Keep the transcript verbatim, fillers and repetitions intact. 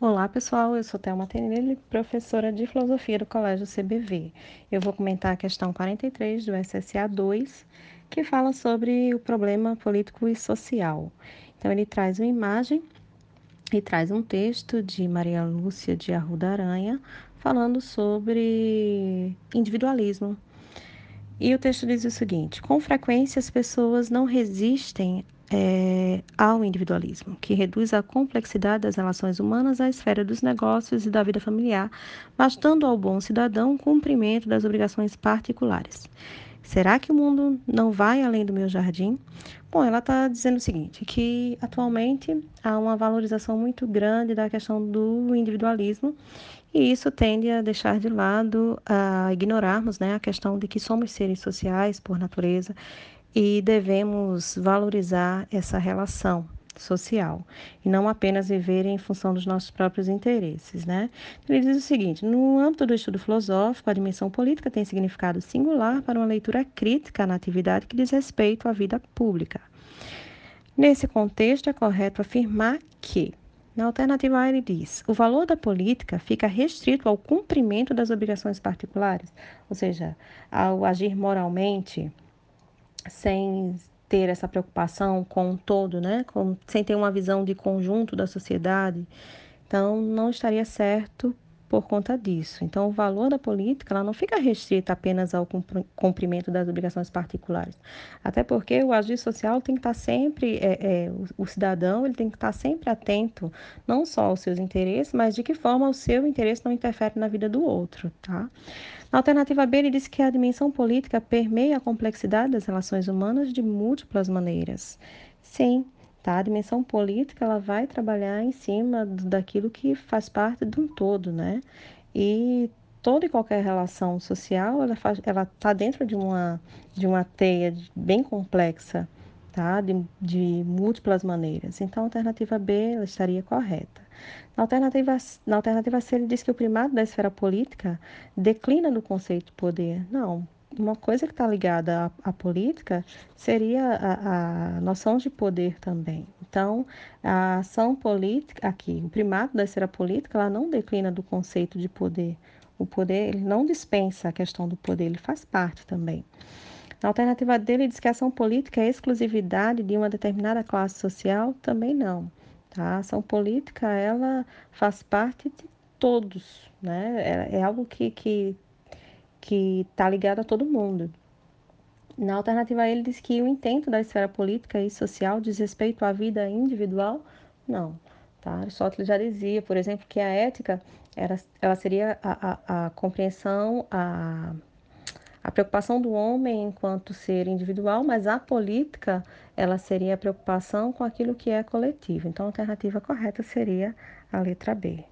Olá pessoal, eu sou Thelma Tenelle, professora de filosofia do Colégio C B V. Eu vou comentar a questão quarenta e três do S S A dois, que fala sobre o problema político e social. Então ele traz uma imagem e traz um texto de Maria Lúcia de Arruda Aranha, falando sobre individualismo. E o texto diz o seguinte: com frequência as pessoas não resistem É, ao individualismo, que reduz a complexidade das relações humanas à esfera dos negócios e da vida familiar, bastando ao bom cidadão o cumprimento das obrigações particulares. Será que o mundo não vai além do meu jardim? Bom, ela está dizendo o seguinte, que atualmente há uma valorização muito grande da questão do individualismo e isso tende a deixar de lado, a ignorarmos, né, a questão de que somos seres sociais por natureza, e devemos valorizar essa relação social, e não apenas viver em função dos nossos próprios interesses, né? Ele diz o seguinte: no âmbito do estudo filosófico, a dimensão política tem significado singular para uma leitura crítica na atividade que diz respeito à vida pública. Nesse contexto, é correto afirmar que, na alternativa A, ele diz, o valor da política fica restrito ao cumprimento das obrigações particulares, ou seja, ao agir moralmente, sem ter essa preocupação com o todo, né? com, sem ter uma visão de conjunto da sociedade. Então, não estaria certo por conta disso. Então, o valor da política ela não fica restrita apenas ao cumprimento das obrigações particulares. Até porque o agir social tem que estar sempre, é, é, o cidadão ele tem que estar sempre atento, não só aos seus interesses, mas de que forma o seu interesse não interfere na vida do outro, tá? Na alternativa B, ele diz que a dimensão política permeia a complexidade das relações humanas de múltiplas maneiras. Sim, tá? A dimensão política ela vai trabalhar em cima daquilo que faz parte de um todo, né? E toda e qualquer relação social, ela faz, ela tá dentro de uma, de uma teia bem complexa, tá? De, de múltiplas maneiras. Então, a alternativa B ela estaria correta. Na alternativa, na alternativa C, ele diz que o primado da esfera política declina do conceito de poder. Não, uma coisa que está ligada à, à política seria a, a noção de poder também. Então, a ação política, aqui, o primado da esfera política, ela não declina do conceito de poder. O poder, ele não dispensa a questão do poder, ele faz parte também. Na alternativa D, ele diz que a ação política é exclusividade de uma determinada classe social, também não. A ação política, ela faz parte de todos, né? É, é algo que que que está ligado a todo mundo. Na alternativa, ele diz que o intento da esfera política e social diz respeito à vida individual, não. Tá? Aristóteles já dizia, por exemplo, que a ética era, ela seria a, a, a compreensão, a, a preocupação do homem enquanto ser individual, mas a política ela seria a preocupação com aquilo que é coletivo. Então, a alternativa correta seria a letra B.